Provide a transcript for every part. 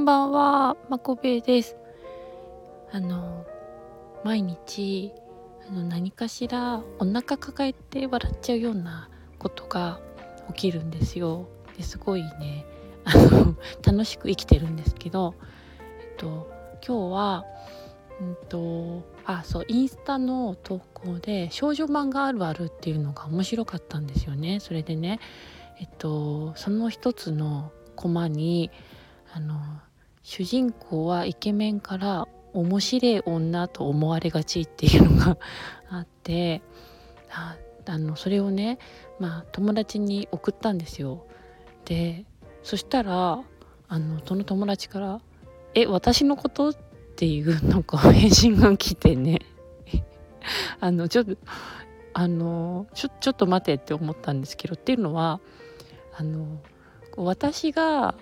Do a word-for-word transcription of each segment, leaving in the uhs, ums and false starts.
んばんは、まこべです。あの毎日あの何かしらお腹抱えて笑っちゃうようなことが起きるんですよ。ですごいねあの楽しく生きてるんですけど、えっと、今日は、うんと、あ、そう、インスタの投稿で少女漫画あるあるっていうのが面白かったんですよね。それでね、えっと、その一つのコマにあの主人公はイケメンから面白い女と思われがちっていうのがあって、ああのそれをね、まあ、友達に送ったんですよ。でそしたらあのその友達から「え、私のこと？」っていうなんか返信が来てねあのちょっとあのちょ、ちょっと待てって思ったんですけど、っていうのはあの私が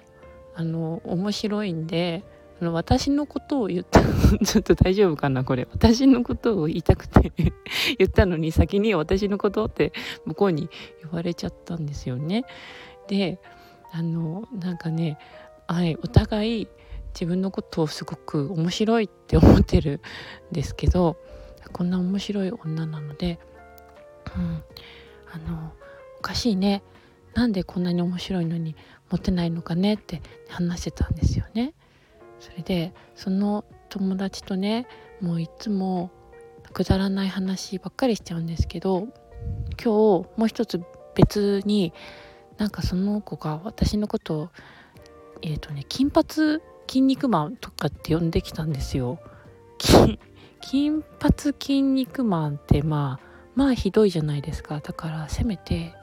あの面白いんで、あの私のことを言ったちょっと大丈夫かなこれ、私のことを言いたくて言ったのに先に私のことって向こうに言われちゃったんですよね。であのなんかね、はい、お互い自分のことをすごく面白いって思ってるんですけど、こんな面白い女なので、うん、あのおかしいね、なんでこんなに面白いのにモテないのかねって話してたんですよね。それでその友達とね、もういつもくだらない話ばっかりしちゃうんですけど、今日もう一つ別になんかその子が私のことを、えーとね、金髪筋肉マンとかって呼んできたんですよ。金髪筋肉マンってまあまあひどいじゃないですか。だからせめて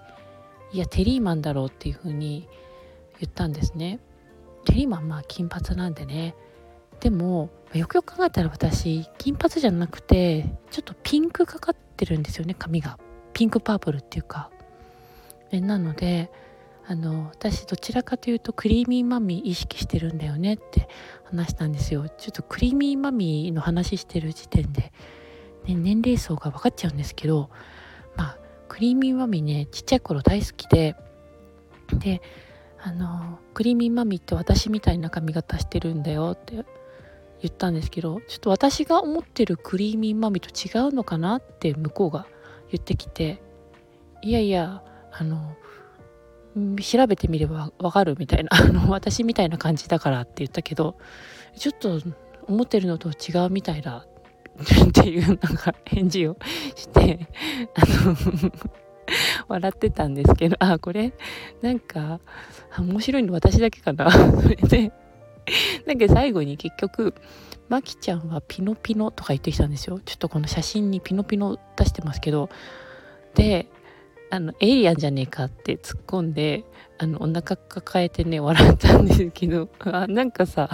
いやテリーマンだろうっていう風に言ったんですね。テリーマンまあ金髪なんでね。でもよくよく考えたら私金髪じゃなくてちょっとピンクかかってるんですよね、髪がピンクパープルっていうか。えなのであの私どちらかというとクリーミーマミー意識してるんだよねって話したんですよ。ちょっとクリーミーマミーの話してる時点で、ね、年齢層が分かっちゃうんですけど、まあクリーミーマミーね、ちっちゃい頃大好きで、であのクリーミーマミーって私みたいな髪型してるんだよって言ったんですけど、ちょっと私が思ってるクリーミーマミーと違うのかなって向こうが言ってきて、いやいやあの調べてみればわかるみたいな、あの私みたいな感じだからって言ったけど、ちょっと思ってるのと違うみたいだっていうなんか返事をしてあの笑ってたんですけど、あこれなんか面白いの私だけかなそれでなんか最後に結局マキちゃんはピノピノとか言ってきたんですよ。ちょっとこの写真にピノピノ出してますけど、であのエイリアンじゃねえかって突っ込んであのお腹抱えてね笑ったんですけど、あなんかさ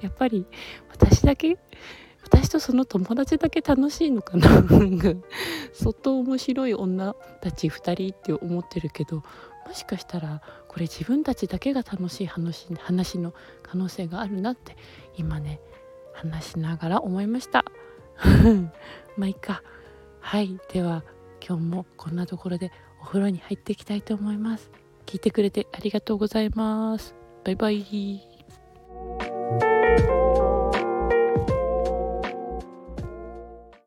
やっぱり私だけ私とその友達だけ楽しいのかな相当面白い女たちふたりって思ってるけど、もしかしたらこれ自分たちだけが楽しい話、話の可能性があるなって今ね話しながら思いましたまあいいか。はい、では今日もこんなところでお風呂に入っていきたいと思います。聞いてくれてありがとうございます。バイバイ。